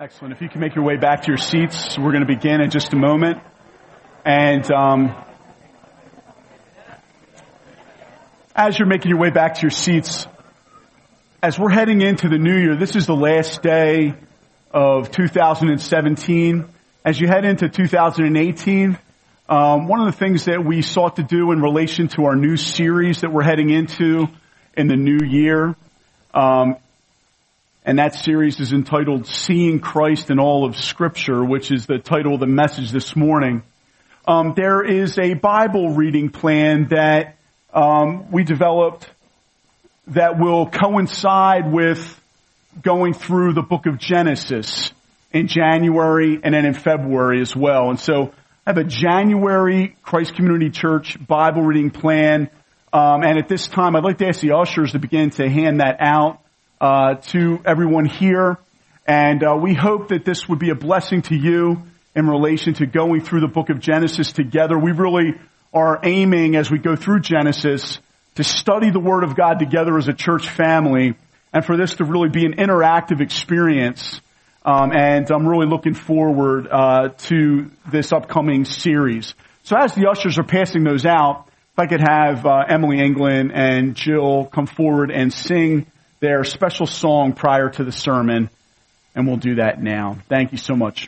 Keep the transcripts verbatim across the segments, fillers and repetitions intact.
Excellent. If you can make your way back to your seats, we're going to begin in just a moment. And um, as you're making your way back to your seats, as we're heading into the new year, this is the last day of two thousand seventeen. As you head into two thousand eighteen, um, one of the things that we sought to do in relation to our new series that we're heading into in the new year um And that series is entitled Seeing Christ in All of Scripture, which is the title of the message this morning. Um, there is a Bible reading plan that um, we developed that will coincide with going through the book of Genesis in January and then in February as well. And so I have a January Christ Community Church Bible reading plan. Um, and at this time, I'd like to ask the ushers to begin to hand that out Uh, to everyone here, and uh, we hope that this would be a blessing to you in relation to going through the book of Genesis together. We really are aiming, as we go through Genesis, to study the Word of God together as a church family, and for this to really be an interactive experience, um, and I'm really looking forward uh, to this upcoming series. So as the ushers are passing those out, if I could have uh, Emily Englund and Jill come forward and sing their special song prior to the sermon, and we'll do that now. Thank you so much.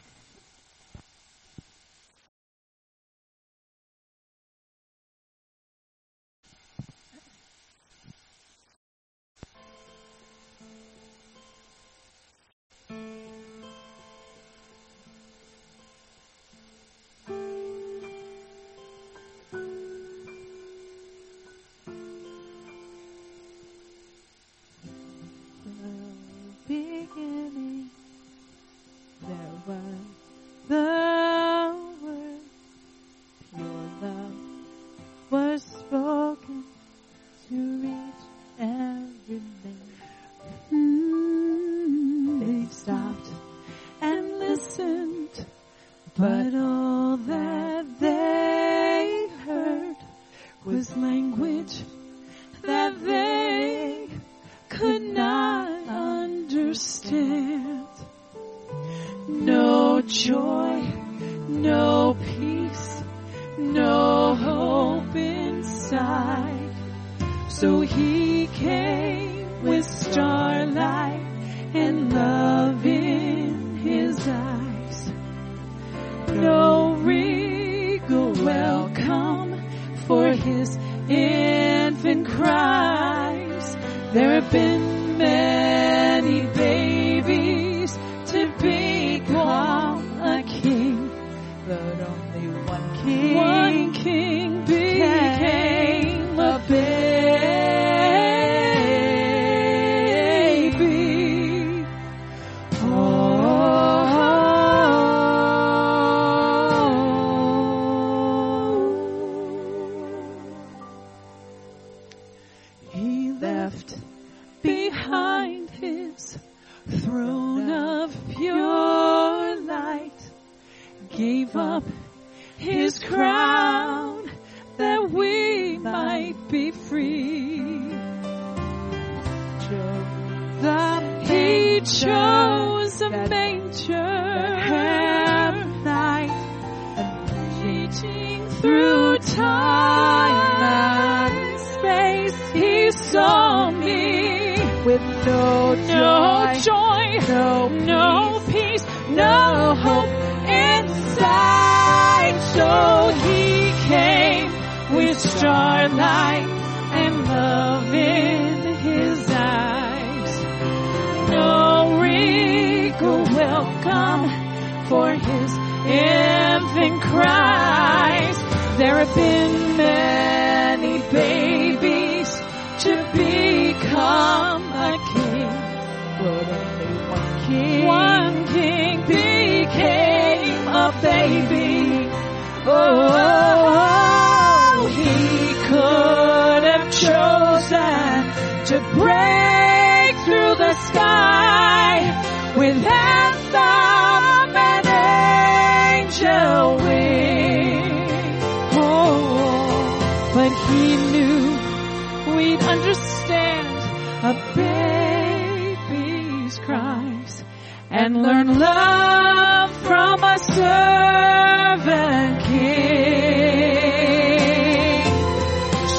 learn love from my servant King.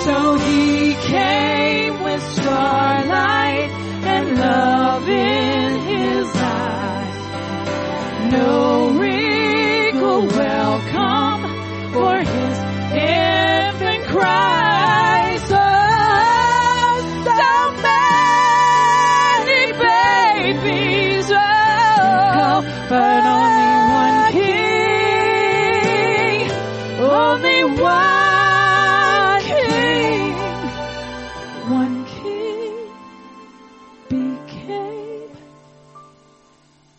So he came with starlight and love in his eyes. No regal welcome for his infant Christ. But only one King, only one King, one King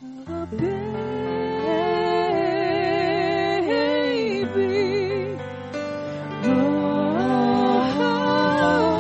became a baby. Oh, oh, oh.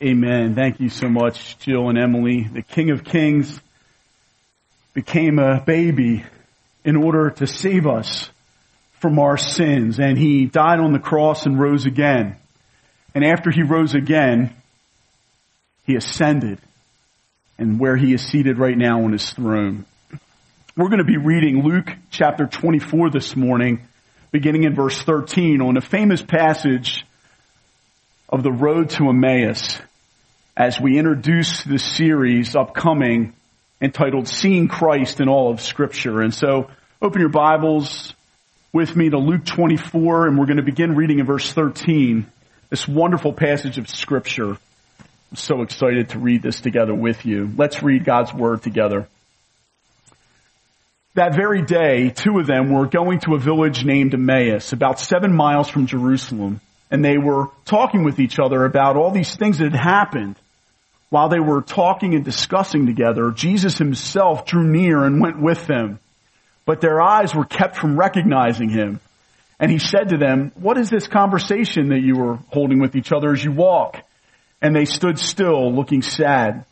Amen. Thank you so much, Jill and Emily. The King of Kings became a baby in order to save us from our sins. And he died on the cross and rose again. And after he rose again, he ascended. And where he is seated right now on his throne. We're going to be reading Luke chapter twenty-four this morning, beginning in verse thirteen, on a famous passage of the road to Emmaus, as we introduce the series upcoming entitled Seeing Christ in All of Scripture. And so open your Bibles with me to Luke twenty-four, and we're going to begin reading in verse thirteen, this wonderful passage of Scripture. I'm so excited to read this together with you. Let's read God's Word together. That very day, two of them were going to a village named Emmaus, about seven miles from Jerusalem, and they were talking with each other about all these things that had happened. While they were talking and discussing together, Jesus himself drew near and went with them. But their eyes were kept from recognizing him. And he said to them, "What is this conversation that you were holding with each other as you walk?" And they stood still, looking sad.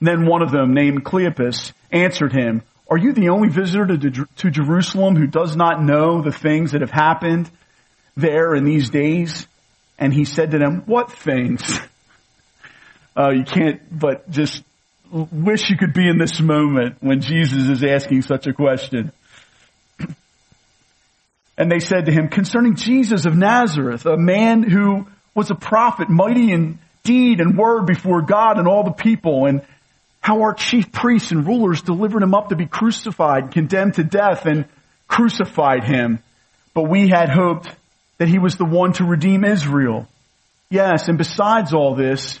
And then one of them, named Cleopas, answered him, "Are you the only visitor to Jerusalem who does not know the things that have happened there in these days?" And he said to them, "What things?" Uh, you can't but just wish you could be in this moment when Jesus is asking such a question. And they said to him, "Concerning Jesus of Nazareth, a man who was a prophet, mighty in deed and word before God and all the people, and how our chief priests and rulers delivered him up to be crucified, condemned to death, and crucified him. But we had hoped that he was the one to redeem Israel. Yes, and besides all this,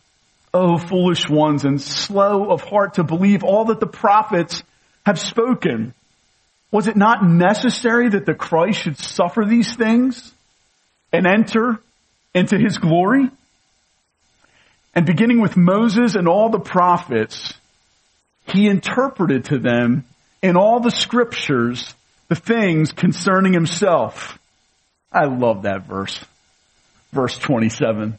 "O foolish ones and slow of heart to believe all that the prophets have spoken. Was it not necessary that the Christ should suffer these things and enter into his glory? And beginning with Moses and all the prophets, he interpreted to them in all the scriptures the things concerning himself." I love that verse. Verse twenty-seven.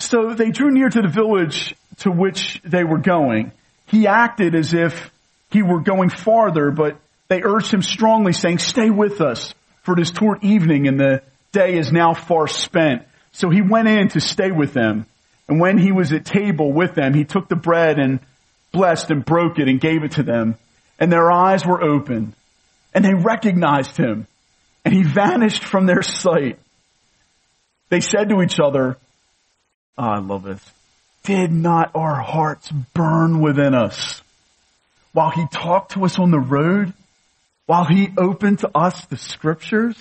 So they drew near to the village to which they were going. He acted as if he were going farther, but they urged him strongly, saying, "Stay with us, for it is toward evening, and the day is now far spent." So he went in to stay with them. And when he was at table with them, he took the bread and blessed and broke it and gave it to them. And their eyes were opened, and they recognized him. And he vanished from their sight. They said to each other, oh, I love this, "Did not our hearts burn within us while he talked to us on the road, while he opened to us the scriptures?"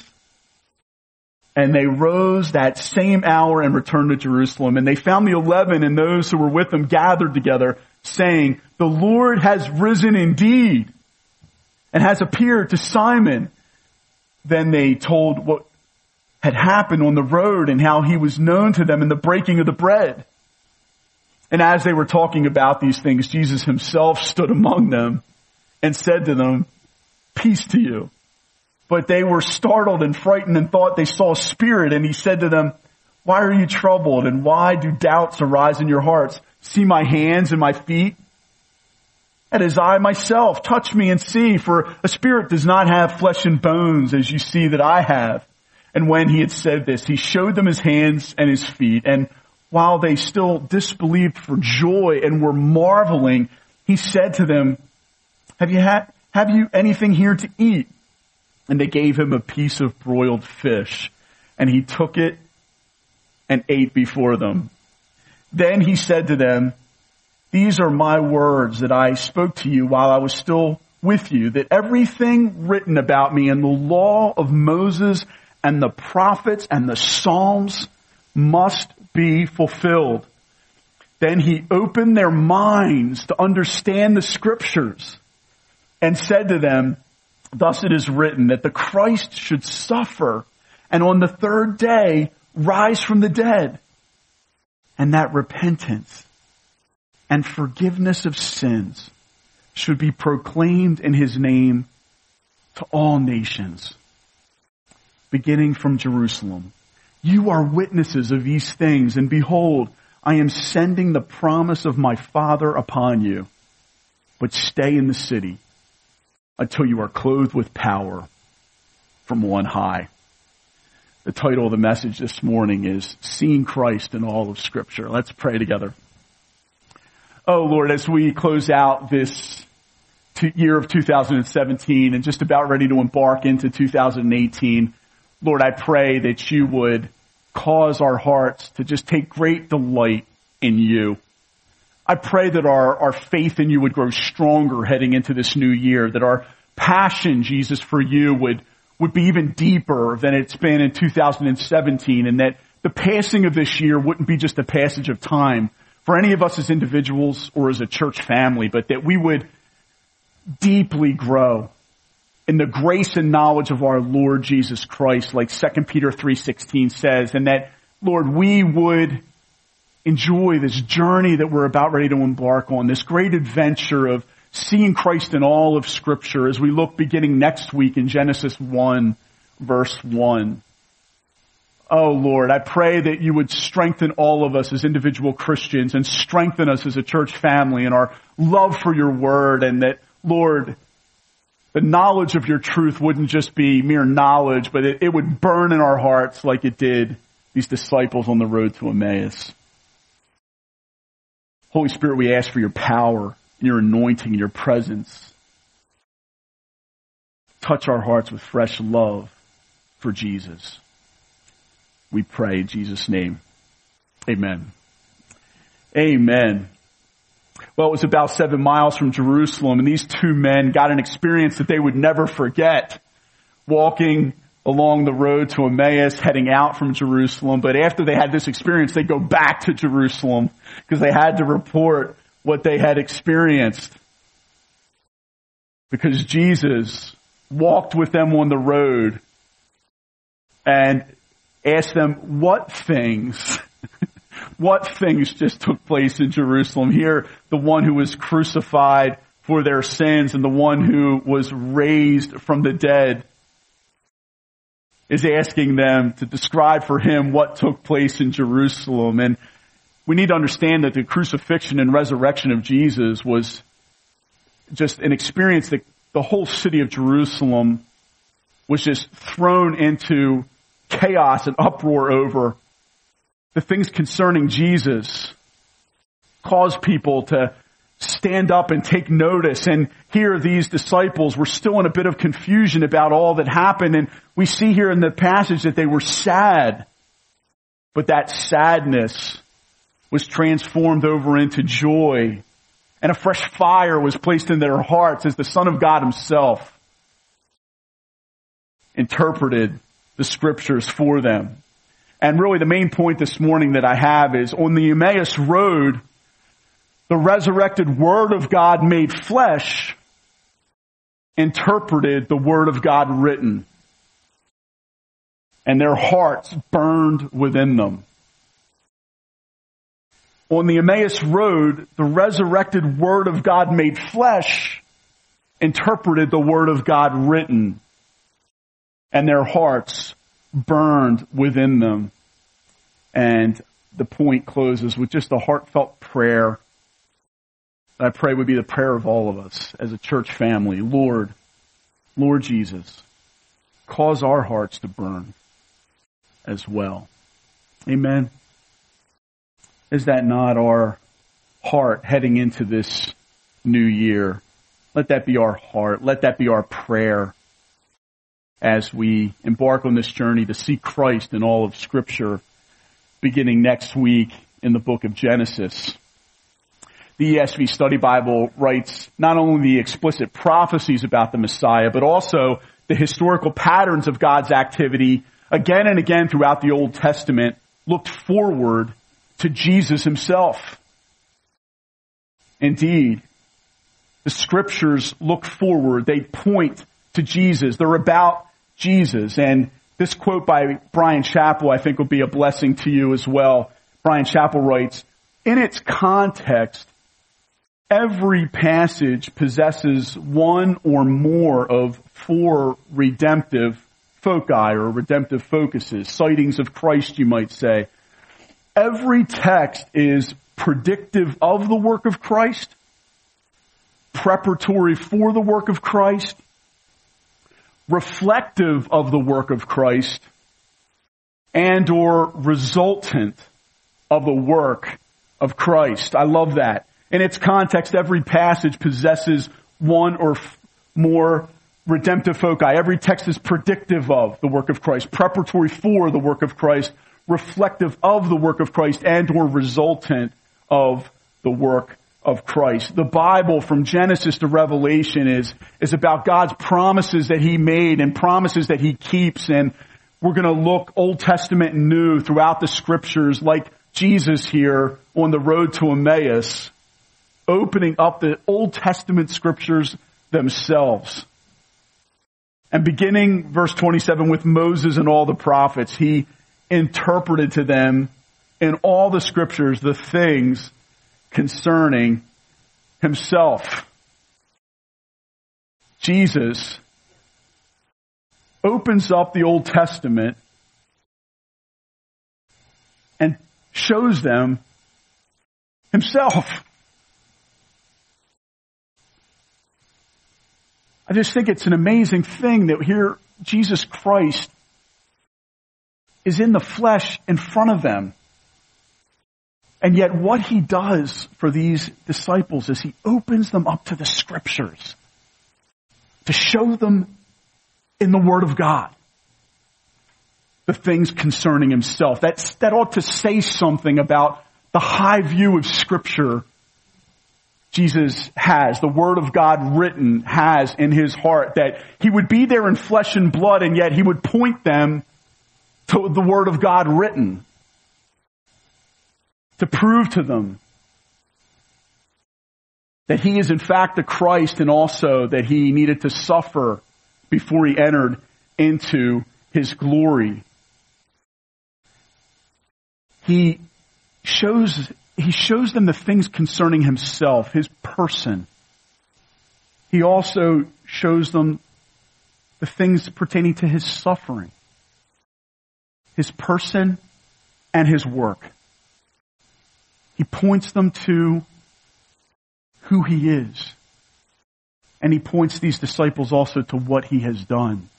And they rose that same hour and returned to Jerusalem. And they found the eleven and those who were with them gathered together, saying, "The Lord has risen indeed and has appeared to Simon." Then they told what had happened on the road and how he was known to them in the breaking of the bread. And as they were talking about these things, Jesus himself stood among them and said to them, "Peace to you." But they were startled and frightened and thought they saw a spirit. And he said to them, "Why are you troubled? And why do doubts arise in your hearts? See my hands and my feet? That is I myself. Touch me and see. For a spirit does not have flesh and bones as you see that I have." And when he had said this, he showed them his hands and his feet. And while they still disbelieved for joy and were marveling, he said to them, Have you had, have you anything here to eat?" And they gave him a piece of broiled fish, and he took it and ate before them. Then he said to them, "These are my words that I spoke to you while I was still with you, that everything written about me in the law of Moses and the prophets and the Psalms must be fulfilled." Then he opened their minds to understand the scriptures and said to them, "Thus it is written that the Christ should suffer and on the third day rise from the dead, and that repentance and forgiveness of sins should be proclaimed in his name to all nations, beginning from Jerusalem. You are witnesses of these things, and behold, I am sending the promise of my Father upon you, but stay in the city until you are clothed with power from on high." The title of the message this morning is Seeing Christ in All of Scripture. Let's pray together. Oh Lord, as we close out this year of two thousand seventeen and just about ready to embark into two thousand eighteen, Lord, I pray that you would cause our hearts to just take great delight in you. I pray that our, our faith in you would grow stronger heading into this new year, that our passion, Jesus, for you would, would be even deeper than it's been in two thousand seventeen, and that the passing of this year wouldn't be just a passage of time for any of us as individuals or as a church family, but that we would deeply grow in the grace and knowledge of our Lord Jesus Christ, like Second Peter three sixteen says, and that, Lord, we would enjoy this journey that we're about ready to embark on, this great adventure of seeing Christ in all of Scripture as we look beginning next week in Genesis one, verse one. Oh, Lord, I pray that you would strengthen all of us as individual Christians and strengthen us as a church family in our love for your word, and that, Lord, the knowledge of your truth wouldn't just be mere knowledge, but it, it would burn in our hearts like it did these disciples on the road to Emmaus. Holy Spirit, we ask for your power, your anointing, your presence. Touch our hearts with fresh love for Jesus. We pray in Jesus' name. Amen. Amen. Well, it was about seven miles from Jerusalem, and these two men got an experience that they would never forget, walking along the road to Emmaus, heading out from Jerusalem. But after they had this experience, they go back to Jerusalem because they had to report what they had experienced. Because Jesus walked with them on the road and asked them what things, what things just took place in Jerusalem. Here, the one who was crucified for their sins and the one who was raised from the dead is asking them to describe for him what took place in Jerusalem. And we need to understand that the crucifixion and resurrection of Jesus was just an experience that the whole city of Jerusalem was just thrown into chaos and uproar over. The things concerning Jesus caused people to stand up and take notice. And here these disciples were still in a bit of confusion about all that happened. And we see here in the passage that they were sad. But that sadness was transformed over into joy. And a fresh fire was placed in their hearts as the Son of God himself interpreted the Scriptures for them. And really the main point this morning that I have is on the Emmaus Road, the resurrected Word of God made flesh interpreted the Word of God written. And their hearts burned within them. On the Emmaus Road, the resurrected Word of God made flesh interpreted the Word of God written. And their hearts burned within them. And the point closes with just a heartfelt prayer that I pray would be the prayer of all of us as a church family. Lord, Lord Jesus, cause our hearts to burn as well. Amen. Is that not our heart heading into this new year? Let that be our heart. Let that be our prayer as we embark on this journey to see Christ in all of Scripture, beginning next week in the book of Genesis. The E S V Study Bible writes not only the explicit prophecies about the Messiah, but also the historical patterns of God's activity again and again throughout the Old Testament looked forward to Jesus himself. Indeed, the Scriptures look forward. They point to Jesus. They're about Jesus. And this quote by Brian Chappell, I think, will be a blessing to you as well. Brian Chappell writes, "In its context, every passage possesses one or more of four redemptive foci or redemptive focuses, sightings of Christ, you might say. Every text is predictive of the work of Christ, preparatory for the work of Christ, reflective of the work of Christ, and or resultant of the work of Christ." I love that. In its context, every passage possesses one or f- more redemptive foci. Every text is predictive of the work of Christ, preparatory for the work of Christ, reflective of the work of Christ, and or resultant of the work of Christ. The Bible from Genesis to Revelation is, is about God's promises that he made and promises that he keeps. And we're going to look Old Testament and New throughout the Scriptures like Jesus here on the road to Emmaus, opening up the Old Testament Scriptures themselves. And beginning verse twenty-seven with Moses and all the prophets, he interpreted to them in all the Scriptures the things concerning himself. Jesus opens up the Old Testament and shows them himself. I just think it's an amazing thing that here Jesus Christ is in the flesh in front of them. And yet what he does for these disciples is he opens them up to the Scriptures to show them in the Word of God the things concerning himself. That's, that ought to say something about the high view of Scripture Jesus has, the Word of God written has in his heart, that he would be there in flesh and blood, and yet he would point them to the Word of God written to prove to them that he is in fact the Christ, and also that he needed to suffer before he entered into his glory. He shows He shows them the things concerning himself, his person. He also shows them the things pertaining to his suffering, his person, and his work. He points them to who he is. And he points these disciples also to what he has done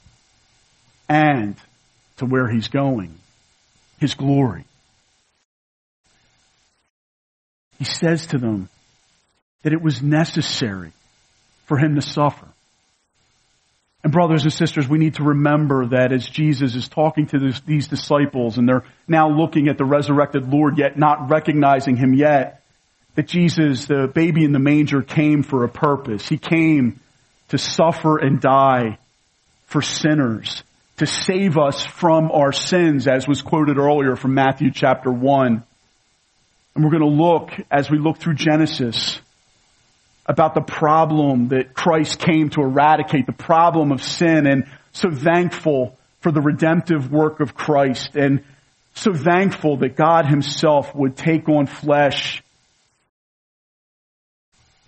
and to where he's going, his glory. He says to them that it was necessary for him to suffer. And brothers and sisters, we need to remember that as Jesus is talking to this, these disciples, and they're now looking at the resurrected Lord, yet not recognizing him yet, that Jesus, the baby in the manger, came for a purpose. He came to suffer and die for sinners, to save us from our sins, as was quoted earlier from Matthew chapter one. And we're going to look, as we look through Genesis, about the problem that Christ came to eradicate, the problem of sin, and so thankful for the redemptive work of Christ, and so thankful that God himself would take on flesh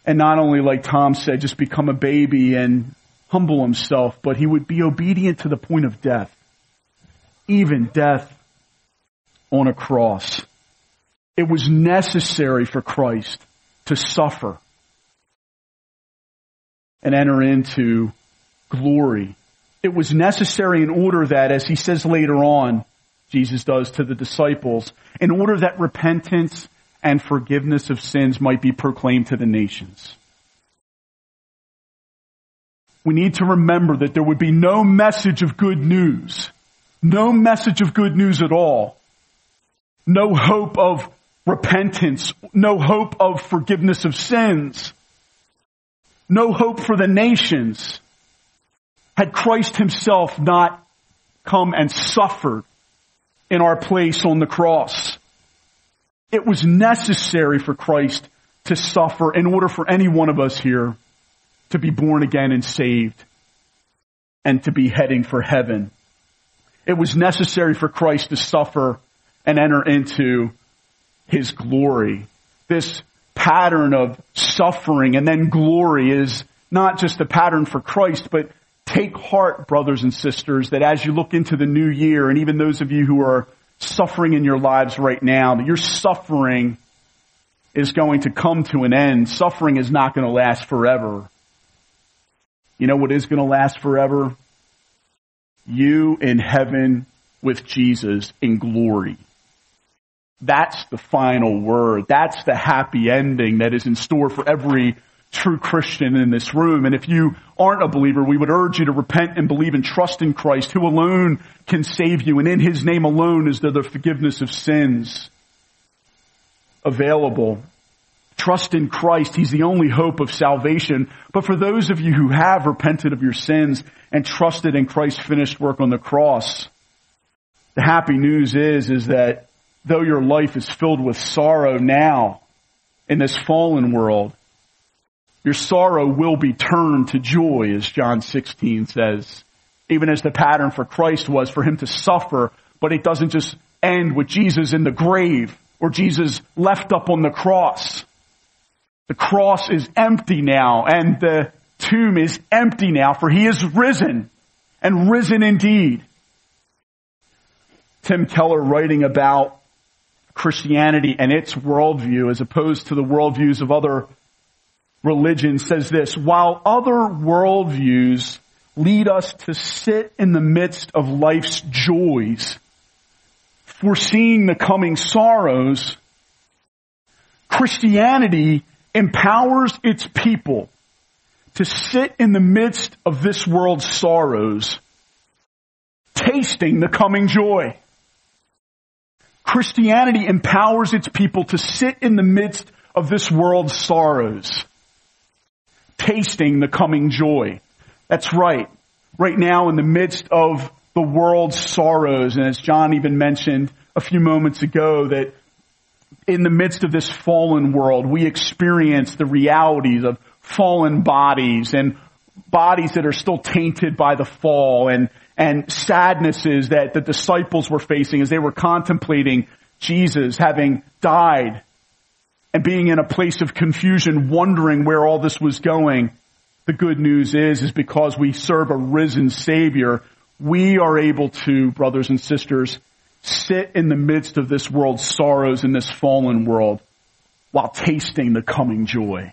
and not only, like Tom said, just become a baby and humble himself, but he would be obedient to the point of death, even death on a cross. It was necessary for Christ to suffer and enter into glory. It was necessary in order that, as he says later on, Jesus does to the disciples, in order that repentance and forgiveness of sins might be proclaimed to the nations. We need to remember that there would be no message of good news, no message of good news at all, no hope of repentance, no hope of forgiveness of sins, no hope for the nations, had Christ himself not come and suffered in our place on the cross. It was necessary for Christ to suffer in order for any one of us here to be born again and saved and to be heading for heaven. It was necessary for Christ to suffer and enter into his glory. This pattern of suffering and then glory is not just a pattern for Christ, but take heart, brothers and sisters, that as you look into the new year, and even those of you who are suffering in your lives right now, that your suffering is going to come to an end. Suffering is not going to last forever. You know what is going to last forever? You in heaven with Jesus in glory. That's the final word. That's the happy ending that is in store for every true Christian in this room. And if you aren't a believer, we would urge you to repent and believe and trust in Christ, who alone can save you. And in his name alone is there the forgiveness of sins available. Trust in Christ. He's the only hope of salvation. But for those of you who have repented of your sins and trusted in Christ's finished work on the cross, the happy news is, is that though your life is filled with sorrow now in this fallen world, your sorrow will be turned to joy, as John sixteen says, even as the pattern for Christ was for him to suffer. But it doesn't just end with Jesus in the grave or Jesus left up on the cross. The cross is empty now, and the tomb is empty now, for he is risen, and risen indeed. Tim Keller, writing about Christianity and its worldview as opposed to the worldviews of other religion, says this: while other worldviews lead us to sit in the midst of life's joys, foreseeing the coming sorrows, Christianity empowers its people to sit in the midst of this world's sorrows, tasting the coming joy. Christianity empowers its people to sit in the midst of this world's sorrows, tasting the coming joy. That's right. Right now, in the midst of the world's sorrows, and as John even mentioned a few moments ago, that in the midst of this fallen world, we experience the realities of fallen bodies and bodies that are still tainted by the fall, and, and sadnesses that the disciples were facing as they were contemplating Jesus having died and being in a place of confusion, wondering where all this was going. The good news is, is because we serve a risen Savior, we are able to, brothers and sisters, sit in the midst of this world's sorrows in this fallen world while tasting the coming joy.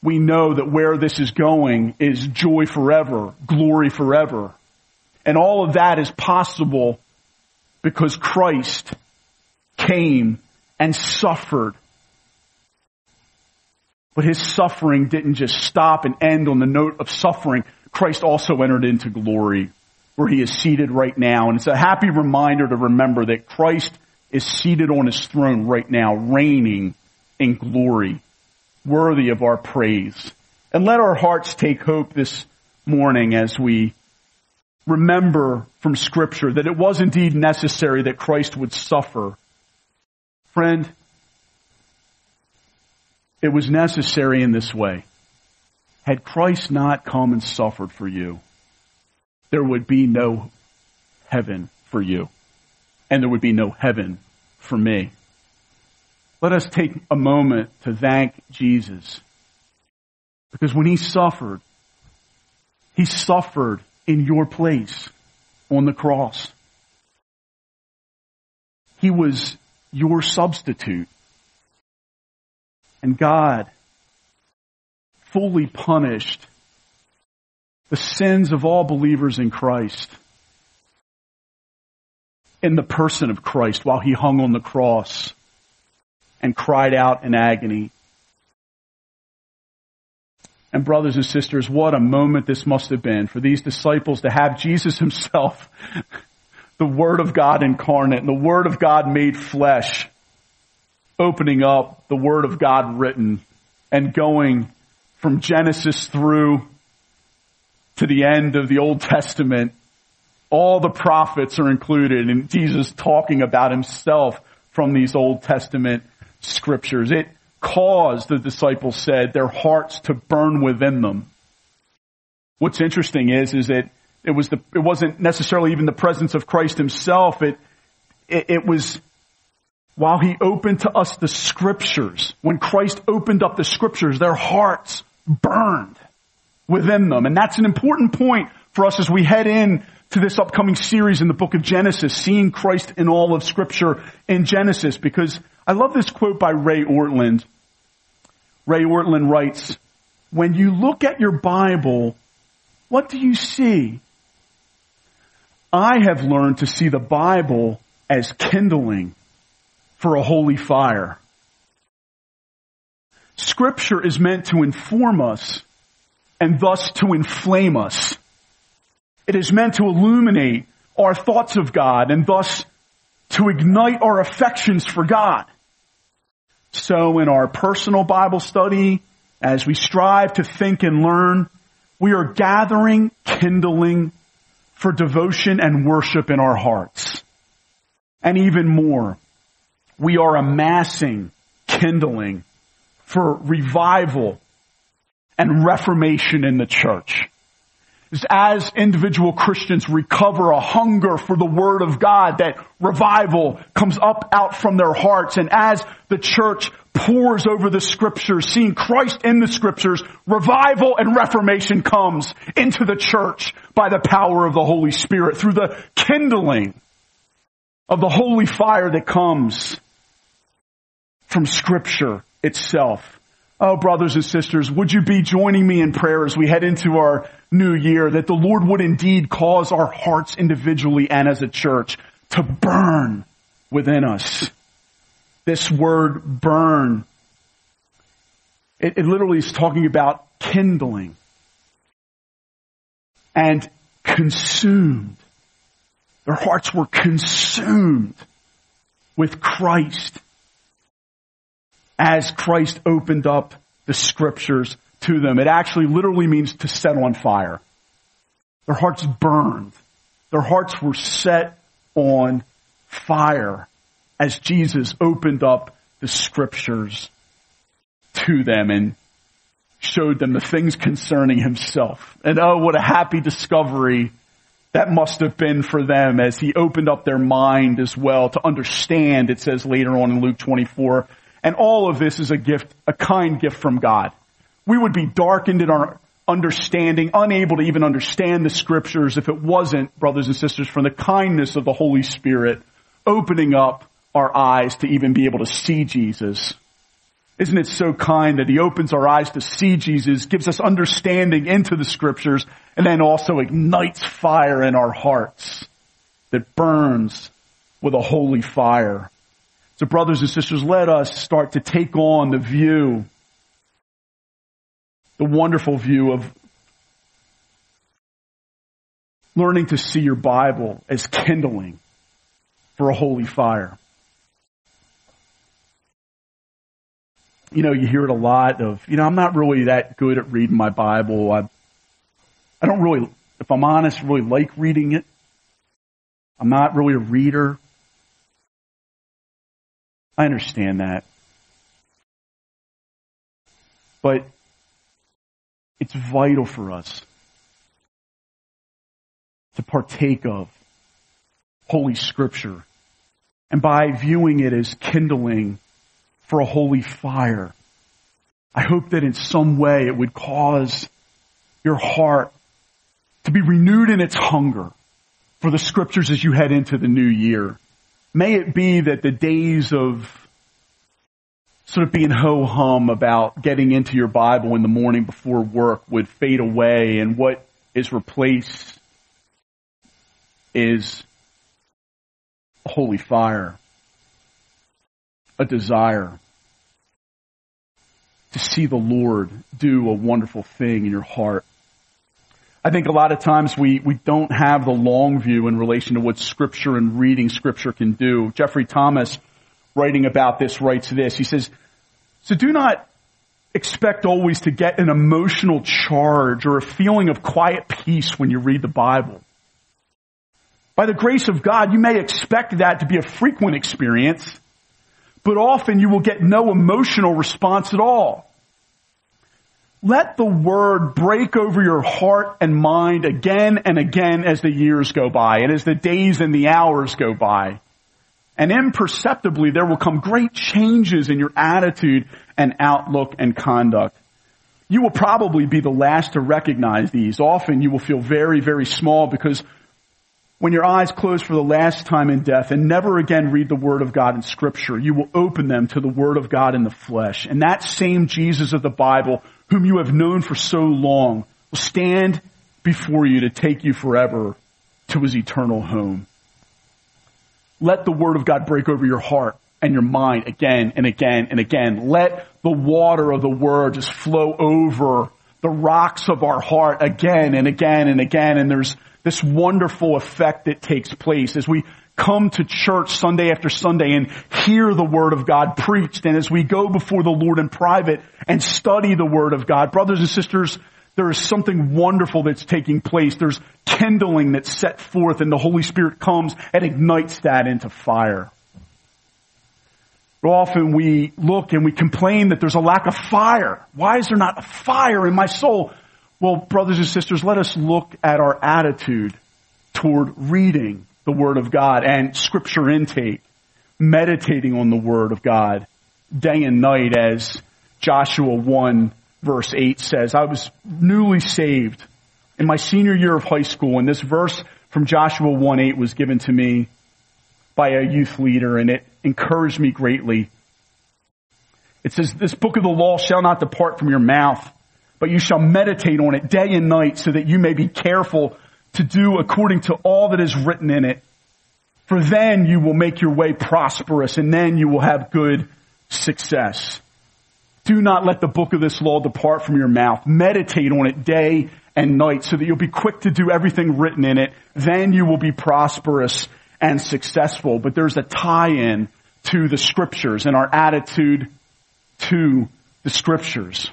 We know that where this is going is joy forever, glory forever. And all of that is possible because Christ came and suffered. But his suffering didn't just stop and end on the note of suffering. Christ also entered into glory, where he is seated right now. And it's a happy reminder to remember that Christ is seated on his throne right now, reigning in glory, worthy of our praise. And let our hearts take hope this morning as we remember from Scripture that it was indeed necessary that Christ would suffer. Friend, it was necessary in this way. Had Christ not come and suffered for you, there would be no heaven for you, and there would be no heaven for me. Let us take a moment to thank Jesus, because when he suffered, he suffered in your place on the cross. He was your substitute. And God fully punished the sins of all believers in Christ in the person of Christ while he hung on the cross and cried out in agony. And brothers and sisters, what a moment this must have been for these disciples to have Jesus himself, the Word of God incarnate, the Word of God made flesh, opening up the Word of God written and going from Genesis through to the end of the Old Testament. All the prophets are included, and Jesus talking about himself from these Old Testament scriptures. It caused, the disciples said, their hearts to burn within them. What's interesting is, is that it was the, it wasn't necessarily even the presence of Christ himself. It, it, it was while he opened to us the scriptures, when Christ opened up the scriptures, their hearts burned within them. And that's an important point for us as we head in to this upcoming series in the book of Genesis, Seeing Christ in All of Scripture in Genesis, because I love this quote by Ray Ortlund. Ray Ortlund writes, "When you look at your Bible, what do you see? I have learned to see the Bible as kindling for a holy fire." Scripture is meant to inform us and thus to inflame us. It is meant to illuminate our thoughts of God and thus to ignite our affections for God. So in our personal Bible study, as we strive to think and learn, we are gathering, kindling for devotion and worship in our hearts. And even more, we are amassing, kindling for revival and reformation in the church. As individual Christians recover a hunger for the Word of God, that revival comes up out from their hearts. And as the church pours over the Scriptures, seeing Christ in the Scriptures, revival and reformation comes into the church by the power of the Holy Spirit through the kindling of the holy fire that comes from Scripture itself. Oh, brothers and sisters, would you be joining me in prayer as we head into our new year, that the Lord would indeed cause our hearts individually and as a church to burn within us. This word burn, it, it literally is talking about kindling and consumed. Their hearts were consumed with Christ as Christ opened up the scriptures to them. It actually literally means to set on fire. Their hearts burned. Their hearts were set on fire as Jesus opened up the scriptures to them and showed them the things concerning himself. And oh, what a happy discovery that must have been for them as he opened up their mind as well to understand, it says later on in Luke twenty-four, and all of this is a gift, a kind gift from God. We would be darkened in our understanding, unable to even understand the scriptures if it wasn't, brothers and sisters, from the kindness of the Holy Spirit opening up our eyes to even be able to see Jesus. Isn't it so kind that he opens our eyes to see Jesus, gives us understanding into the scriptures, and then also ignites fire in our hearts that burns with a holy fire. So brothers and sisters, let us start to take on the view, the wonderful view of learning to see your Bible as kindling for a holy fire. You know, you hear it a lot of, you know, I'm not really that good at reading my Bible. I, I don't really If I'm honest, I really like reading it. I'm not really a reader. I understand that. But it's vital for us to partake of Holy Scripture. And by viewing it as kindling for a holy fire, I hope that in some way it would cause your heart to be renewed in its hunger for the Scriptures as you head into the new year. May it be that the days of sort of being ho-hum about getting into your Bible in the morning before work would fade away, and what is replaced is a holy fire, a desire to see the Lord do a wonderful thing in your heart. I think a lot of times we, we don't have the long view in relation to what Scripture and reading Scripture can do. Jeffrey Thomas, writing about this, writes this. He says, so do not expect always to get an emotional charge or a feeling of quiet peace when you read the Bible. By the grace of God, you may expect that to be a frequent experience, but often you will get no emotional response at all. Let the word break over your heart and mind again and again as the years go by and as the days and the hours go by. And imperceptibly, there will come great changes in your attitude and outlook and conduct. You will probably be the last to recognize these. Often you will feel very, very small because when your eyes close for the last time in death and never again read the Word of God in Scripture, you will open them to the Word of God in the flesh. And that same Jesus of the Bible, whom you have known for so long, will stand before you to take you forever to his eternal home. Let the Word of God break over your heart and your mind again and again and again. Let the water of the Word just flow over the rocks of our heart again and again and again. And there's this wonderful effect that takes place as we come to church Sunday after Sunday and hear the Word of God preached. And as we go before the Lord in private and study the Word of God, brothers and sisters, there is something wonderful that's taking place. There's kindling that's set forth, and the Holy Spirit comes and ignites that into fire. But often we look and we complain that there's a lack of fire. Why is there not a fire in my soul? Well, brothers and sisters, let us look at our attitude toward reading the Word of God and Scripture intake, meditating on the Word of God day and night, as Joshua one verse eight says. I was newly saved in my senior year of high school, and this verse from Joshua one eight was given to me by a youth leader, and it encouraged me greatly. It says, "This book of the law shall not depart from your mouth, but you shall meditate on it day and night, so that you may be careful to do according to all that is written in it. For then you will make your way prosperous, and then you will have good success. Do not let the book of this law depart from your mouth. Meditate on it day and night, so that you'll be quick to do everything written in it. Then you will be prosperous and successful." But there's a tie-in to the Scriptures and our attitude to the Scriptures.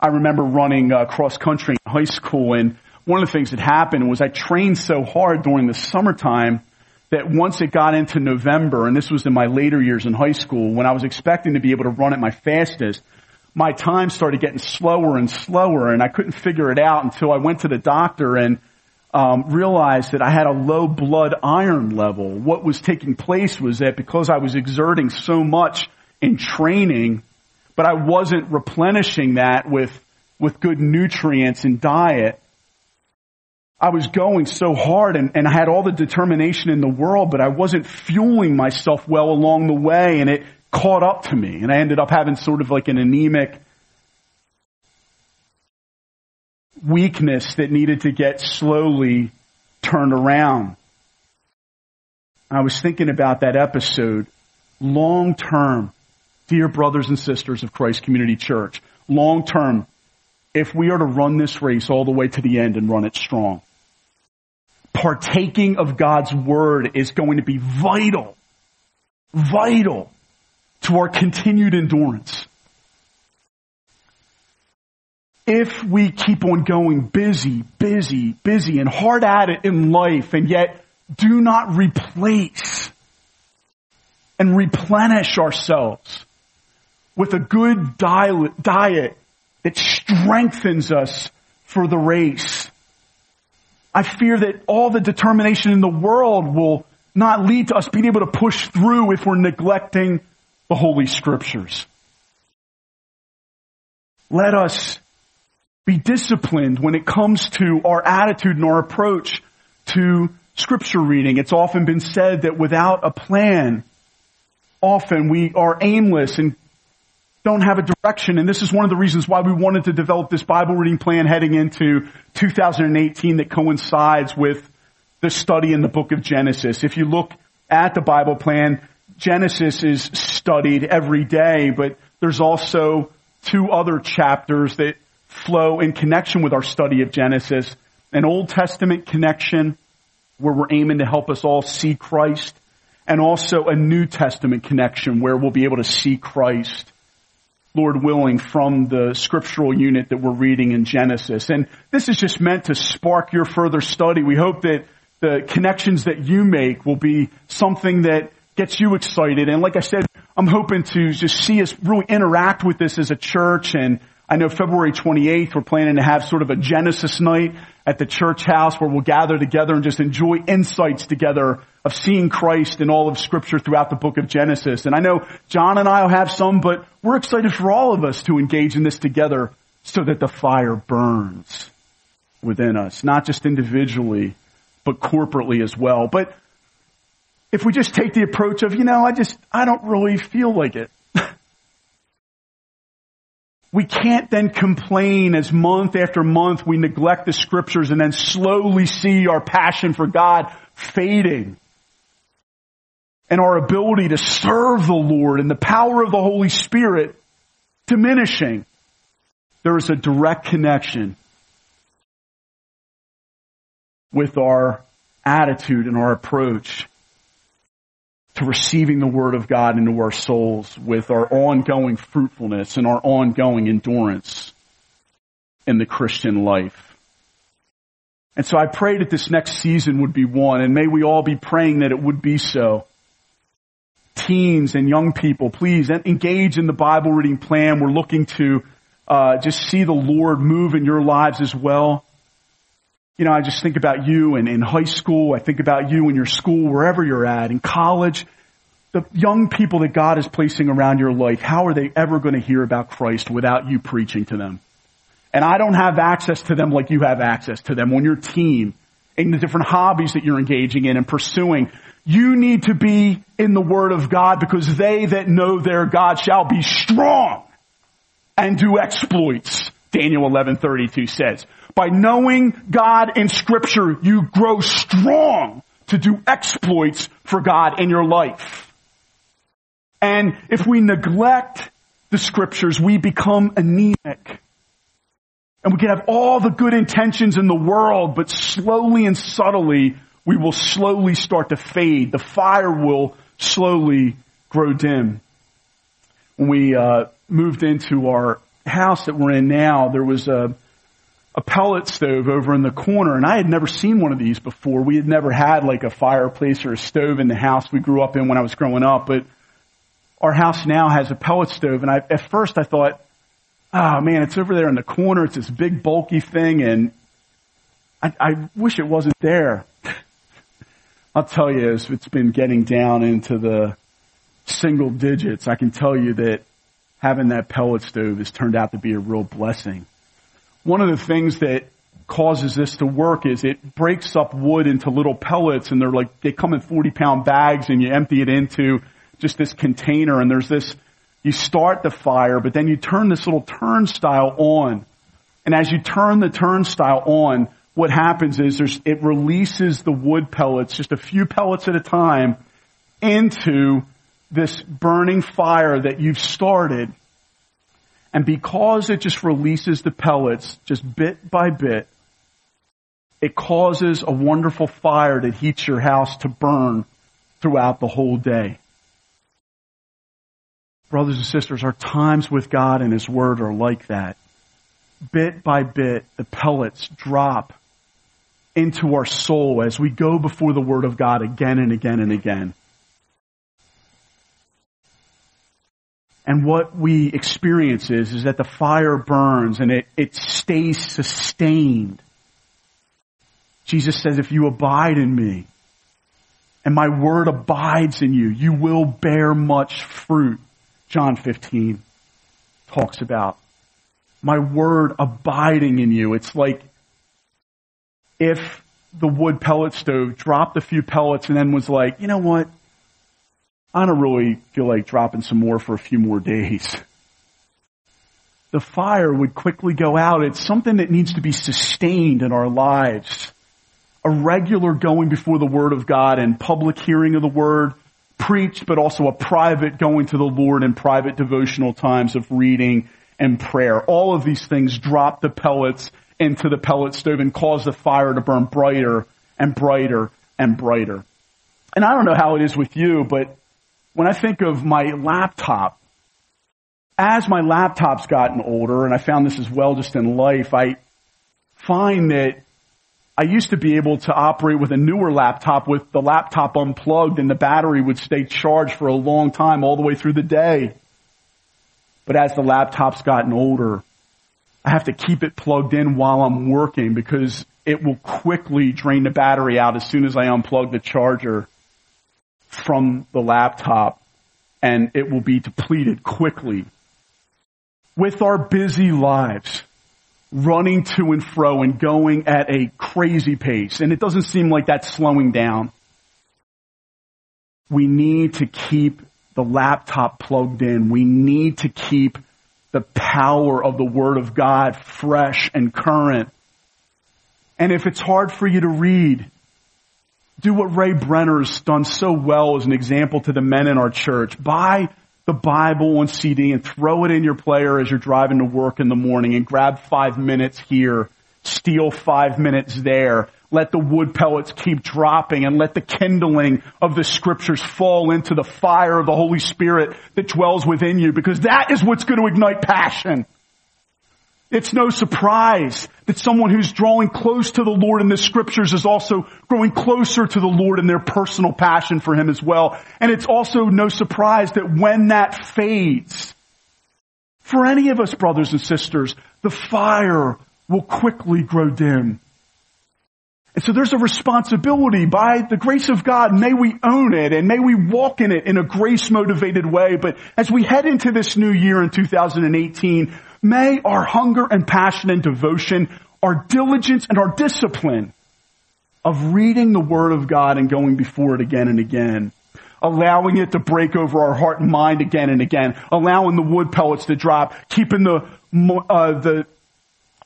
I remember running uh, cross-country in high school, and one of the things that happened was I trained so hard during the summertime that once it got into November, and this was in my later years in high school, when I was expecting to be able to run at my fastest, my time started getting slower and slower, and I couldn't figure it out until I went to the doctor and um, realized that I had a low blood iron level. What was taking place was that because I was exerting so much in training, but I wasn't replenishing that with, with good nutrients and diet, I was going so hard and, and I had all the determination in the world, but I wasn't fueling myself well along the way, and it caught up to me. And I ended up having sort of like an anemic weakness that needed to get slowly turned around. I was thinking about that episode. Long term, dear brothers and sisters of Christ Community Church, long term, if we are to run this race all the way to the end and run it strong, partaking of God's Word is going to be vital, vital to our continued endurance. if we keep on going busy, busy, busy, and hard at it in life, and yet do not replace and replenish ourselves with a good diet that strengthens us for the race, I fear that all the determination in the world will not lead to us being able to push through if we're neglecting the Holy Scriptures. Let us be disciplined when it comes to our attitude and our approach to Scripture reading. It's often been said that without a plan, often we are aimless and don't have a direction. And this is one of the reasons why we wanted to develop this Bible reading plan heading into two thousand eighteen that coincides with the study in the book of Genesis. If you look at the Bible plan, Genesis is studied every day, but there's also two other chapters that flow in connection with our study of Genesis. An Old Testament connection where we're aiming to help us all see Christ, and also a New Testament connection where we'll be able to see Christ, Lord willing, from the scriptural unit that we're reading in Genesis. And this is just meant to spark your further study. We hope that the connections that you make will be something that gets you excited. And like I said, I'm hoping to just see us really interact with this as a church. And I know February twenty-eighth, we're planning to have sort of a Genesis night at the church house where we'll gather together and just enjoy insights together of seeing Christ in all of Scripture throughout the book of Genesis. And I know John and I will have some, but we're excited for all of us to engage in this together so that the fire burns within us, not just individually, but corporately as well. But if we just take the approach of, you know, I just, I don't really feel like it, we can't then complain as month after month we neglect the Scriptures and then slowly see our passion for God fading, and our ability to serve the Lord and the power of the Holy Spirit diminishing. There is a direct connection with our attitude and our approach to receiving the Word of God into our souls, with our ongoing fruitfulness and our ongoing endurance in the Christian life. And so I pray that this next season would be one, and may we all be praying that it would be so. Teens and young people, please engage in the Bible reading plan. We're looking to uh, just see the Lord move in your lives as well. You know, I just think about you and in high school. I think about you in your school, wherever you're at, in college. The young people that God is placing around your life, how are they ever going to hear about Christ without you preaching to them? And I don't have access to them like you have access to them on your team, in the different hobbies that you're engaging in and pursuing. You need to be in the Word of God, because they that know their God shall be strong and do exploits, Daniel eleven thirty-two says. By knowing God in Scripture, you grow strong to do exploits for God in your life. And if we neglect the Scriptures, we become anemic. And we can have all the good intentions in the world, but slowly and subtly, we will slowly start to fade. The fire will slowly grow dim. When we uh, moved into our house that we're in now, there was a, a pellet stove over in the corner, and I had never seen one of these before. We had never had like a fireplace or a stove in the house we grew up in when I was growing up, but our house now has a pellet stove, and I, at first I thought, oh man, it's over there in the corner. It's this big bulky thing, and I, I wish it wasn't there. I'll tell you, it's, it's been getting down into the single digits. I can tell you that having that pellet stove has turned out to be a real blessing. One of the things that causes this to work is it breaks up wood into little pellets, and they're like, they come in forty pound bags, and you empty it into just this container, and there's this, you start the fire, but then you turn this little turnstile on. And as you turn the turnstile on, what happens is there's, it releases the wood pellets, just a few pellets at a time, into this burning fire that you've started. And because it just releases the pellets, just bit by bit, it causes a wonderful fire that heats your house to burn throughout the whole day. Brothers and sisters, our times with God and His Word are like that. bit by bit, the pellets drop into our soul as we go before the Word of God again and again and again. And what we experience is, is that the fire burns and it, it stays sustained. Jesus says, if you abide in me and my word abides in you, you will bear much fruit. John fifteen talks about my word abiding in you. It's like if the wood pellet stove dropped a few pellets and then was like, you know what? I don't really feel like dropping some more for a few more days. The fire would quickly go out. It's something that needs to be sustained in our lives. A regular going before the Word of God and public hearing of the Word, preached, but also a private going to the Lord and private devotional times of reading and prayer. All of these things drop the pellets into the pellet stove and cause the fire to burn brighter and brighter and brighter. And I don't know how it is with you, but when I think of my laptop, as my laptop's gotten older, and I found this as well just in life, I find that I used to be able to operate with a newer laptop with the laptop unplugged and the battery would stay charged for a long time all the way through the day. But as the laptop's gotten older, I have to keep it plugged in while I'm working because it will quickly drain the battery out as soon as I unplug the charger from the laptop, and it will be depleted quickly. With our busy lives, running to and fro and going at a crazy pace, and it doesn't seem like that's slowing down, we need to keep the laptop plugged in. We need to keep the power of the Word of God fresh and current. And if it's hard for you to read, do what Ray Brenner has done so well as an example to the men in our church. Buy the Bible on C D and throw it in your player as you're driving to work in the morning and grab five minutes here, steal five minutes there. Let the wood pellets keep dropping and let the kindling of the Scriptures fall into the fire of the Holy Spirit that dwells within you, because that is what's going to ignite passion. It's no surprise that someone who's drawing close to the Lord in the Scriptures is also growing closer to the Lord in their personal passion for Him as well. And it's also no surprise that when that fades, for any of us, brothers and sisters, the fire will quickly grow dim. And so there's a responsibility. By the grace of God, may we own it and may we walk in it in a grace-motivated way. But as we head into this new year in two thousand eighteen, may our hunger and passion and devotion, our diligence and our discipline of reading the Word of God and going before it again and again, allowing it to break over our heart and mind again and again, allowing the wood pellets to drop, keeping the uh, the,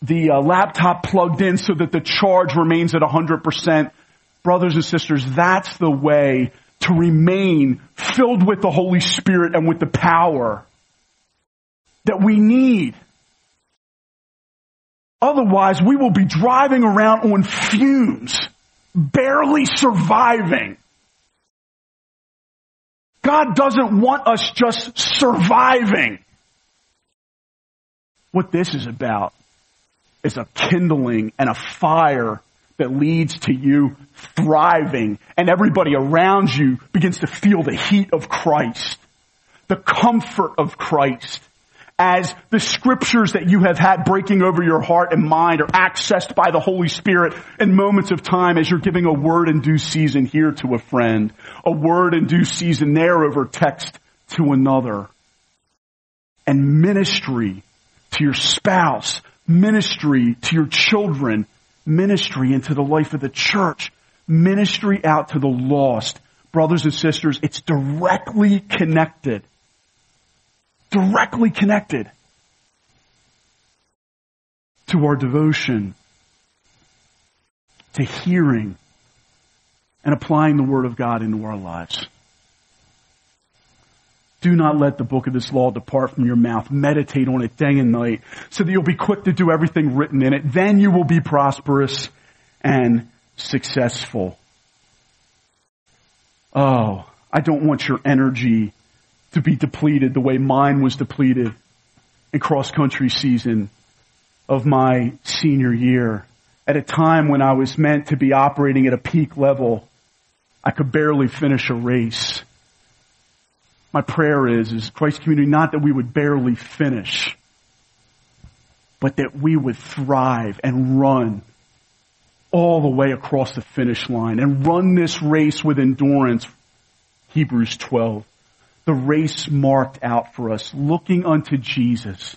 the uh, laptop plugged in so that the charge remains at one hundred percent. Brothers and sisters, that's the way to remain filled with the Holy Spirit and with the power that we need. Otherwise, we will be driving around on fumes, barely surviving. God doesn't want us just surviving. What this is about is a kindling and a fire that leads to you thriving, and everybody around you begins to feel the heat of Christ, the comfort of Christ, as the Scriptures that you have had breaking over your heart and mind are accessed by the Holy Spirit in moments of time as you're giving a word in due season here to a friend, a word in due season there over text to another. And ministry to your spouse, ministry to your children, ministry into the life of the church, ministry out to the lost. Brothers and sisters, it's directly connected. Directly connected to our devotion, to hearing and applying the Word of God into our lives. Do not let the book of this law depart from your mouth. Meditate on it day and night so that you'll be quick to do everything written in it. Then you will be prosperous and successful. Oh, I don't want your energy to be depleted the way mine was depleted in cross-country season of my senior year, at a time when I was meant to be operating at a peak level. I could barely finish a race. My prayer is, is Christ Community, not that we would barely finish, but that we would thrive and run all the way across the finish line and run this race with endurance. Hebrews twelve, the race marked out for us, looking unto Jesus,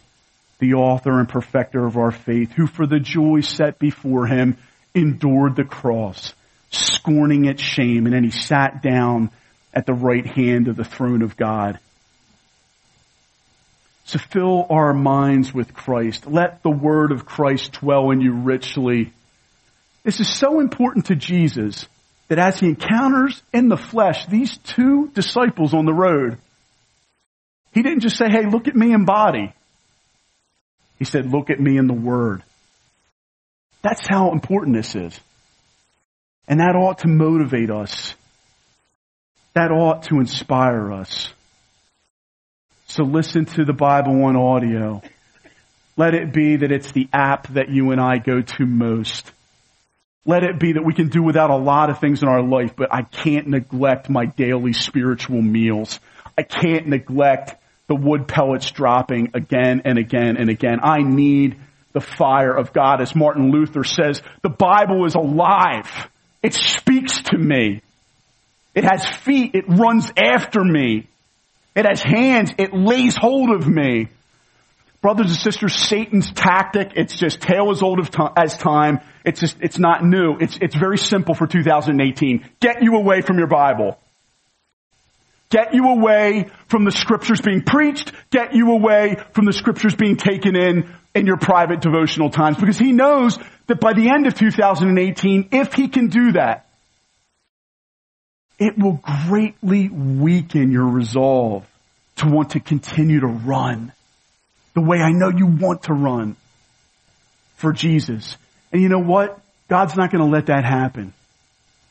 the author and perfecter of our faith, who for the joy set before him endured the cross, scorning its shame, and then he sat down at the right hand of the throne of God. So fill our minds with Christ. Let the word of Christ dwell in you richly. This is so important to Jesus that as he encounters in the flesh these two disciples on the road, he didn't just say, hey, look at me in body. He said, look at me in the word. That's how important this is. And that ought to motivate us. That ought to inspire us. So listen to the Bible on audio. Let it be that it's the app that you and I go to most. Let it be that we can do without a lot of things in our life, but I can't neglect my daily spiritual meals. I can't neglect the wood pellets dropping again and again and again. I need the fire of God. As Martin Luther says, the Bible is alive. It speaks to me. It has feet. It runs after me. It has hands. It lays hold of me. Brothers and sisters, Satan's tactic, it's just tale as old as time. It's just, it's not new. It's, it's very simple for two thousand eighteen. Get you away from your Bible. Get you away from the scriptures being preached. Get you away from the scriptures being taken in in your private devotional times. Because he knows that by the end of two thousand eighteen, if he can do that, it will greatly weaken your resolve to want to continue to run the way I know you want to run for Jesus. And you know what? God's not going to let that happen.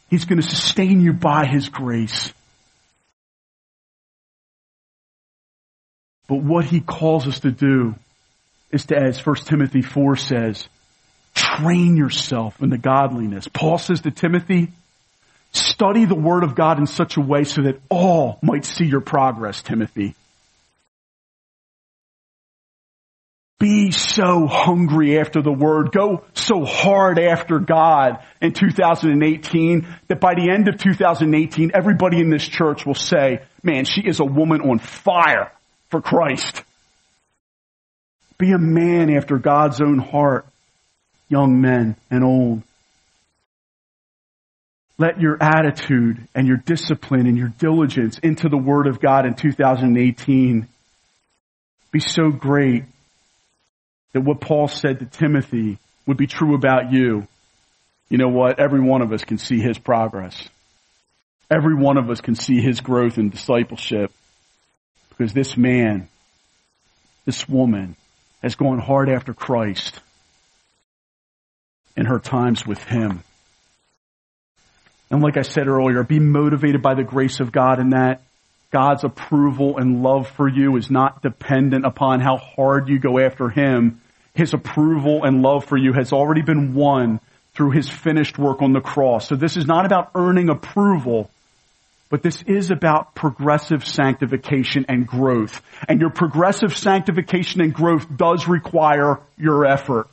He's going to sustain you by his grace. But what he calls us to do is to, as First Timothy four says, train yourself in the godliness. Paul says to Timothy, study the word of God in such a way so that all might see your progress, Timothy. Be so hungry after the word. Go so hard after God in two thousand eighteen that by the end of two thousand eighteen, everybody in this church will say, man, she is a woman on fire for Christ. Be a man after God's own heart, young men and old. Let your attitude and your discipline and your diligence into the word of God in two thousand eighteen be so great that what Paul said to Timothy would be true about you. You know what? Every one of us can see his progress. Every one of us can see his growth in discipleship. Because this man, this woman, has gone hard after Christ in her times with him. And like I said earlier, be motivated by the grace of God in that. God's approval and love for you is not dependent upon how hard you go after him. His approval and love for you has already been won through his finished work on the cross. So this is not about earning approval, but this is about progressive sanctification and growth. And your progressive sanctification and growth does require your effort.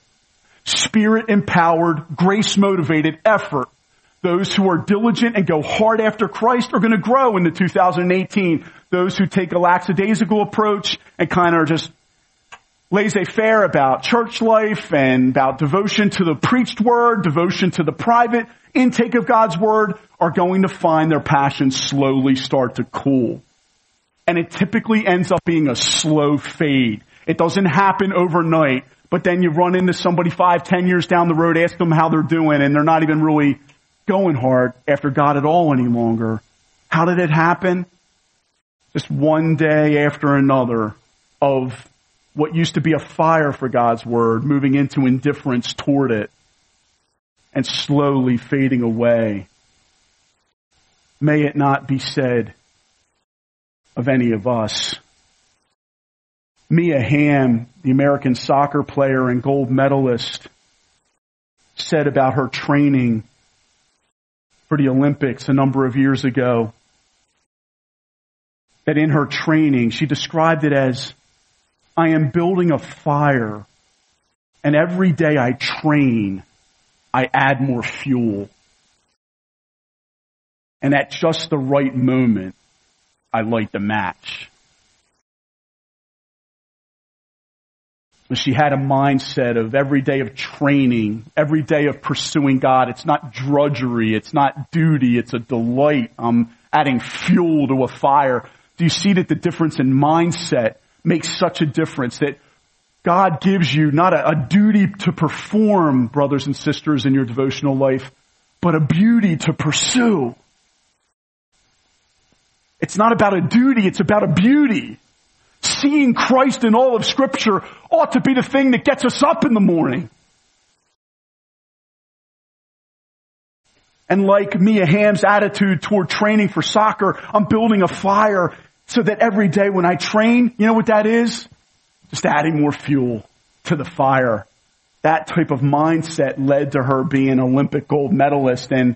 Spirit-empowered, grace-motivated effort. Those who are diligent and go hard after Christ are going to grow into two thousand eighteen. Those who take a lackadaisical approach and kind of are just laissez-faire about church life and about devotion to the preached word, devotion to the private intake of God's word, are going to find their passions slowly start to cool. And it typically ends up being a slow fade. It doesn't happen overnight, but then you run into somebody five, ten years down the road, ask them how they're doing, and they're not even really going hard after God at all any longer. How did it happen? Just one day after another of what used to be a fire for God's word, moving into indifference toward it and slowly fading away. May it not be said of any of us Mia Hamm, the American soccer player and gold medalist, said about her training for the Olympics a number of years ago, that in her training, she described it as, I am building a fire, and every day I train, I add more fuel. And at just the right moment, I light the match. But she had a mindset of every day of training, every day of pursuing God. It's not drudgery. It's not duty. It's a delight. I'm adding fuel to a fire. Do you see that the difference in mindset makes such a difference? That God gives you not a, a duty to perform, brothers and sisters, in your devotional life, but a beauty to pursue. It's not about a duty. It's about a beauty. Seeing Christ in all of Scripture ought to be the thing that gets us up in the morning. And like Mia Hamm's attitude toward training for soccer, I'm building a fire so that every day when I train, you know what that is? Just adding more fuel to the fire. That type of mindset led to her being an Olympic gold medalist, and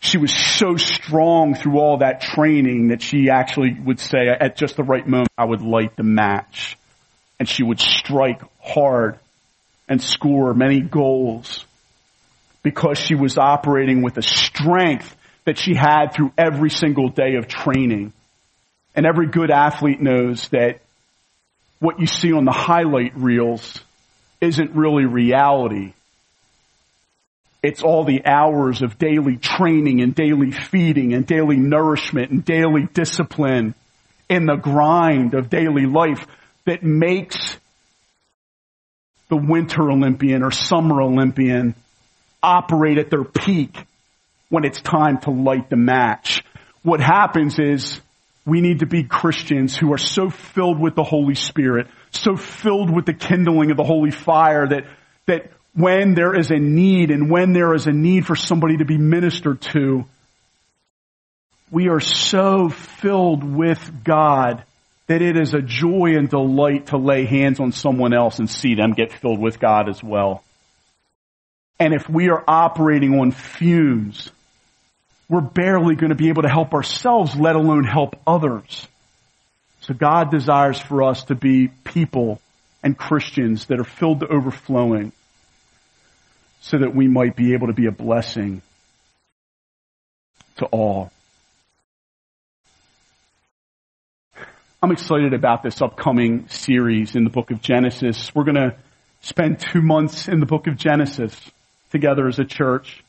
she was so strong through all that training that she actually would say, at just the right moment, I would light the match. And she would strike hard and score many goals because she was operating with a strength that she had through every single day of training. And every good athlete knows that what you see on the highlight reels isn't really reality. It's all the hours of daily training and daily feeding and daily nourishment and daily discipline in the grind of daily life that makes the Winter Olympian or Summer Olympian operate at their peak when it's time to light the match. What happens is we need to be Christians who are so filled with the Holy Spirit, so filled with the kindling of the holy fire that that when there is a need and when there is a need for somebody to be ministered to, we are so filled with God that it is a joy and delight to lay hands on someone else and see them get filled with God as well. And if we are operating on fumes, we're barely going to be able to help ourselves, let alone help others. So God desires for us to be people and Christians that are filled to overflowing, so that we might be able to be a blessing to all. I'm excited about this upcoming series in the book of Genesis. We're going to spend two months in the book of Genesis together as a church,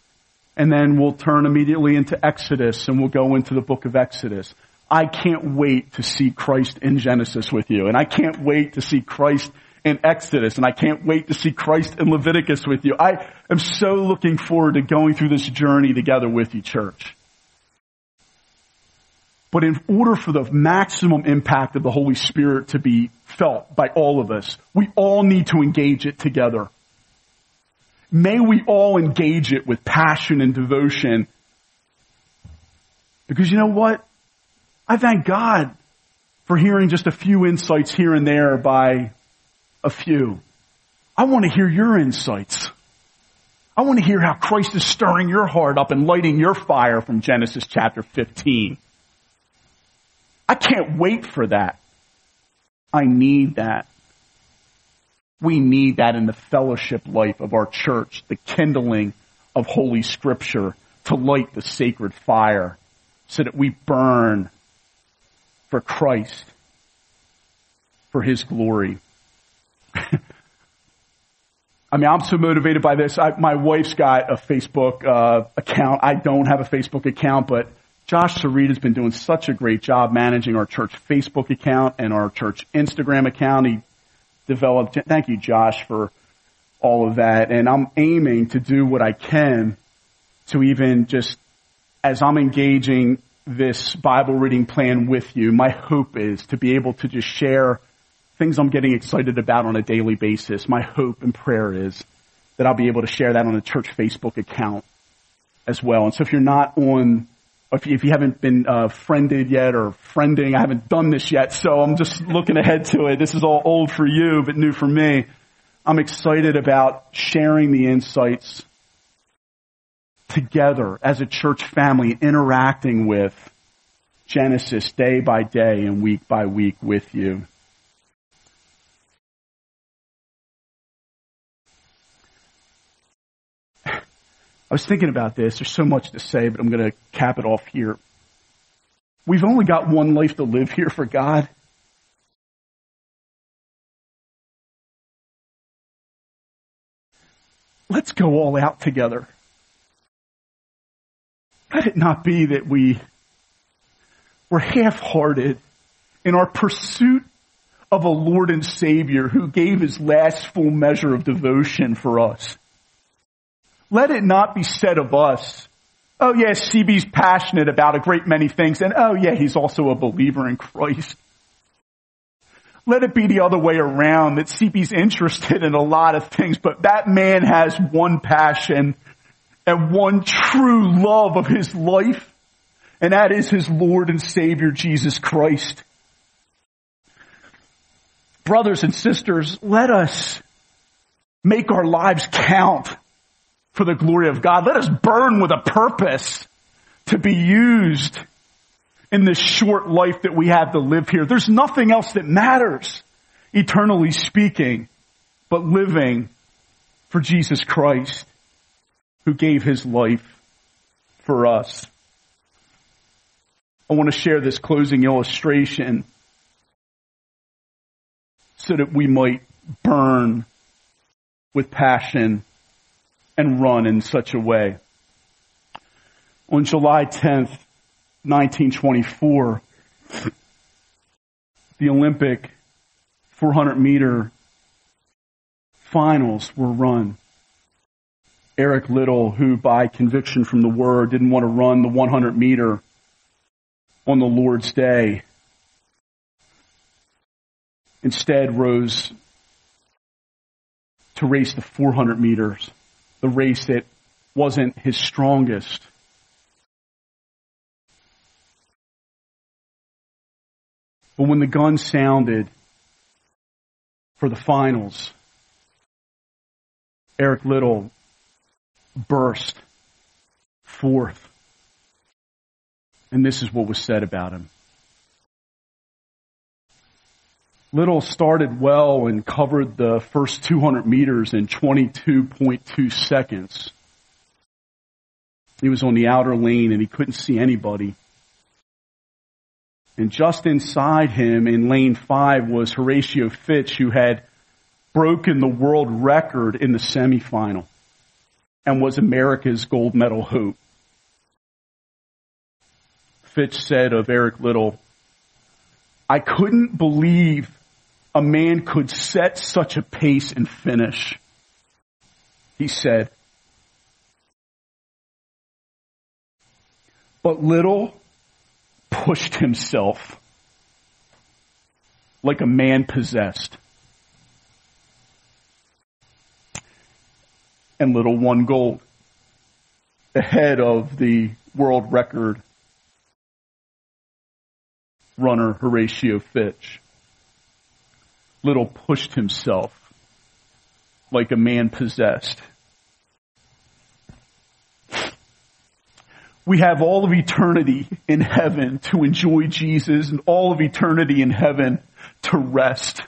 and then we'll turn immediately into Exodus, and we'll go into the book of Exodus. I can't wait to see Christ in Genesis with you, and I can't wait to see Christ in Exodus, and I can't wait to see Christ in Leviticus with you. I am so looking forward to going through this journey together with you, church. But in order for the maximum impact of the Holy Spirit to be felt by all of us, we all need to engage it together. May we all engage it with passion and devotion. Because you know what? I thank God for hearing just a few insights here and there by a few. I want to hear your insights. I want to hear how Christ is stirring your heart up and lighting your fire from Genesis chapter fifteen. I can't wait for that. I need that. We need that in the fellowship life of our church, the kindling of Holy Scripture to light the sacred fire so that we burn for Christ, for His glory. I mean, I'm so motivated by this. I, my wife's got a Facebook uh, account. I don't have a Facebook account, but Josh Sarid has been doing such a great job managing our church Facebook account and our church Instagram account. He developed, thank you, Josh, for all of that. And I'm aiming to do what I can to even just, as I'm engaging this Bible reading plan with you, my hope is to be able to just share things I'm getting excited about on a daily basis. My hope and prayer is that I'll be able to share that on the church Facebook account as well. And so if you're not on If you, if you haven't been uh, friended yet or friending, I haven't done this yet, so I'm just looking ahead to it. This is all old for you, but new for me. I'm excited about sharing the insights together as a church family, interacting with Genesis day by day and week by week with you. I was thinking about this. There's so much to say, but I'm going to cap it off here. We've only got one life to live here for God. Let's go all out together. Let it not be that we were half-hearted in our pursuit of a Lord and Savior who gave his last full measure of devotion for us. Let it not be said of us, oh yeah, C B's passionate about a great many things, and oh yeah, he's also a believer in Christ. Let it be the other way around, that C B's interested in a lot of things, but that man has one passion and one true love of his life, and that is his Lord and Savior, Jesus Christ. Brothers and sisters, let us make our lives count for the glory of God. Let us burn with a purpose to be used in this short life that we have to live here. There's nothing else that matters, eternally speaking, but living for Jesus Christ, who gave his life for us. I want to share this closing illustration so that we might burn with passion and run in such a way. On July tenth, nineteen twenty-four, the Olympic four hundred meter finals were run. Eric Liddell, who by conviction from the word didn't want to run the one hundred meter on the Lord's day, instead rose to race the four hundred meters. The race that wasn't his strongest. But when the gun sounded for the finals, Eric Liddell burst forth. And this is what was said about him. Liddell started well and covered the first two hundred meters in twenty-two point two seconds. He was on the outer lane and he couldn't see anybody. And just inside him in lane five was Horatio Fitch, who had broken the world record in the semifinal and was America's gold medal hope. Fitch said of Eric Liddell, "I couldn't believe a man could set such a pace and finish," he said. But Liddell pushed himself like a man possessed. And Liddell won gold, ahead of the world record runner Horatio Fitch. Liddell pushed himself like a man possessed. We have all of eternity in heaven to enjoy Jesus and all of eternity in heaven to rest.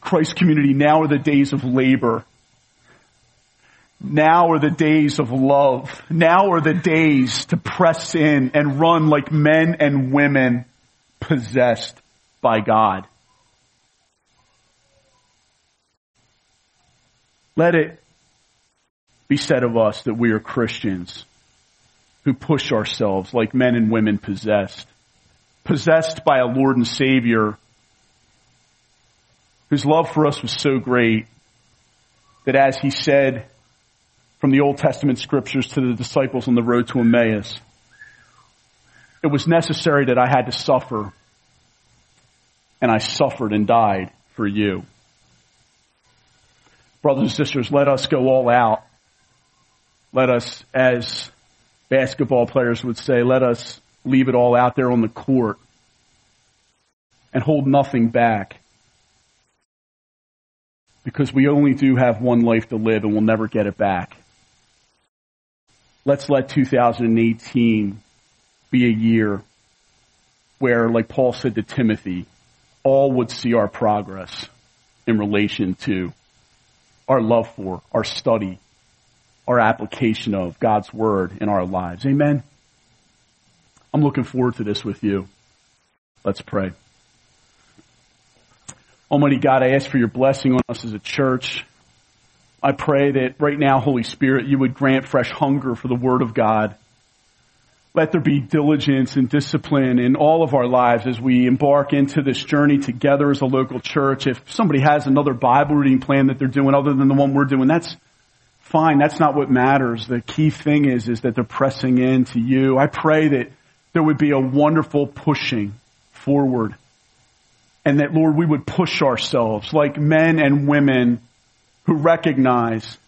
Christ community, now are the days of labor. Now are the days of love. Now are the days to press in and run like men and women possessed by God. Let it be said of us that we are Christians who push ourselves like men and women possessed, possessed by a Lord and Savior whose love for us was so great that, as he said from the Old Testament scriptures to the disciples on the road to Emmaus, it was necessary that I had to suffer, and I suffered and died for you. Brothers and sisters, let us go all out. Let us, as basketball players would say, let us leave it all out there on the court and hold nothing back, because we only do have one life to live and we'll never get it back. Let's let two thousand eighteen be a year where, like Paul said to Timothy, all would see our progress in relation to our love for, our study, our application of God's word in our lives. Amen? I'm looking forward to this with you. Let's pray. Almighty God, I ask for your blessing on us as a church. I pray that right now, Holy Spirit, you would grant fresh hunger for the word of God. Let there be diligence and discipline in all of our lives as we embark into this journey together as a local church. If somebody has another Bible reading plan that they're doing other than the one we're doing, that's fine. That's not what matters. The key thing is, is that they're pressing in to you. I pray that there would be a wonderful pushing forward, and that, Lord, we would push ourselves like men and women who recognize,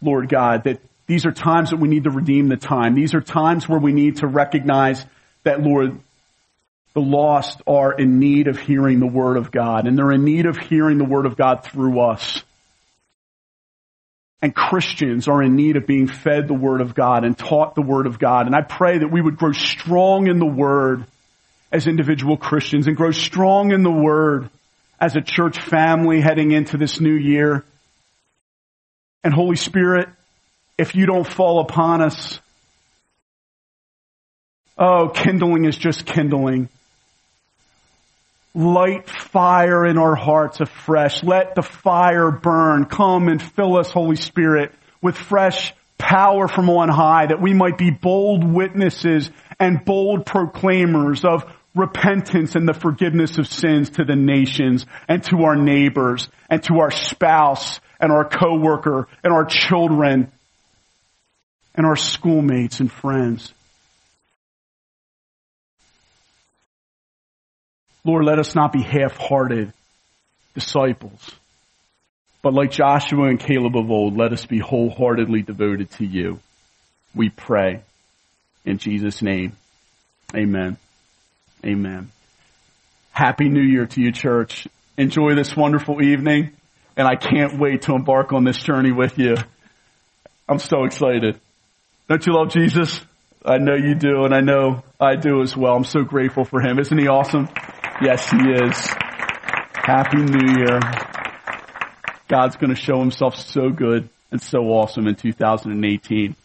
Lord God, that these are times that we need to redeem the time. These are times where we need to recognize that, Lord, the lost are in need of hearing the word of God, and they're in need of hearing the word of God through us. And Christians are in need of being fed the word of God and taught the word of God. And I pray that we would grow strong in the word as individual Christians, and grow strong in the word as a church family heading into this new year. And Holy Spirit, if you don't fall upon us, oh, kindling is just kindling. Light fire in our hearts afresh. Let the fire burn. Come and fill us, Holy Spirit, with fresh power from on high, that we might be bold witnesses and bold proclaimers of repentance and the forgiveness of sins to the nations, and to our neighbors, and to our spouse, and our coworker, and our children, and our schoolmates and friends. Lord, let us not be half-hearted disciples, but like Joshua and Caleb of old, let us be wholeheartedly devoted to you. We pray in Jesus' name. Amen. Amen. Happy New Year to you, church. Enjoy this wonderful evening, and I can't wait to embark on this journey with you. I'm so excited. Don't you love Jesus? I know you do, and I know I do as well. I'm so grateful for him. Isn't he awesome? Yes, he is. Happy New Year. God's going to show himself so good and so awesome in two thousand eighteen.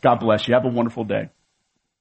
God bless you. Have a wonderful day.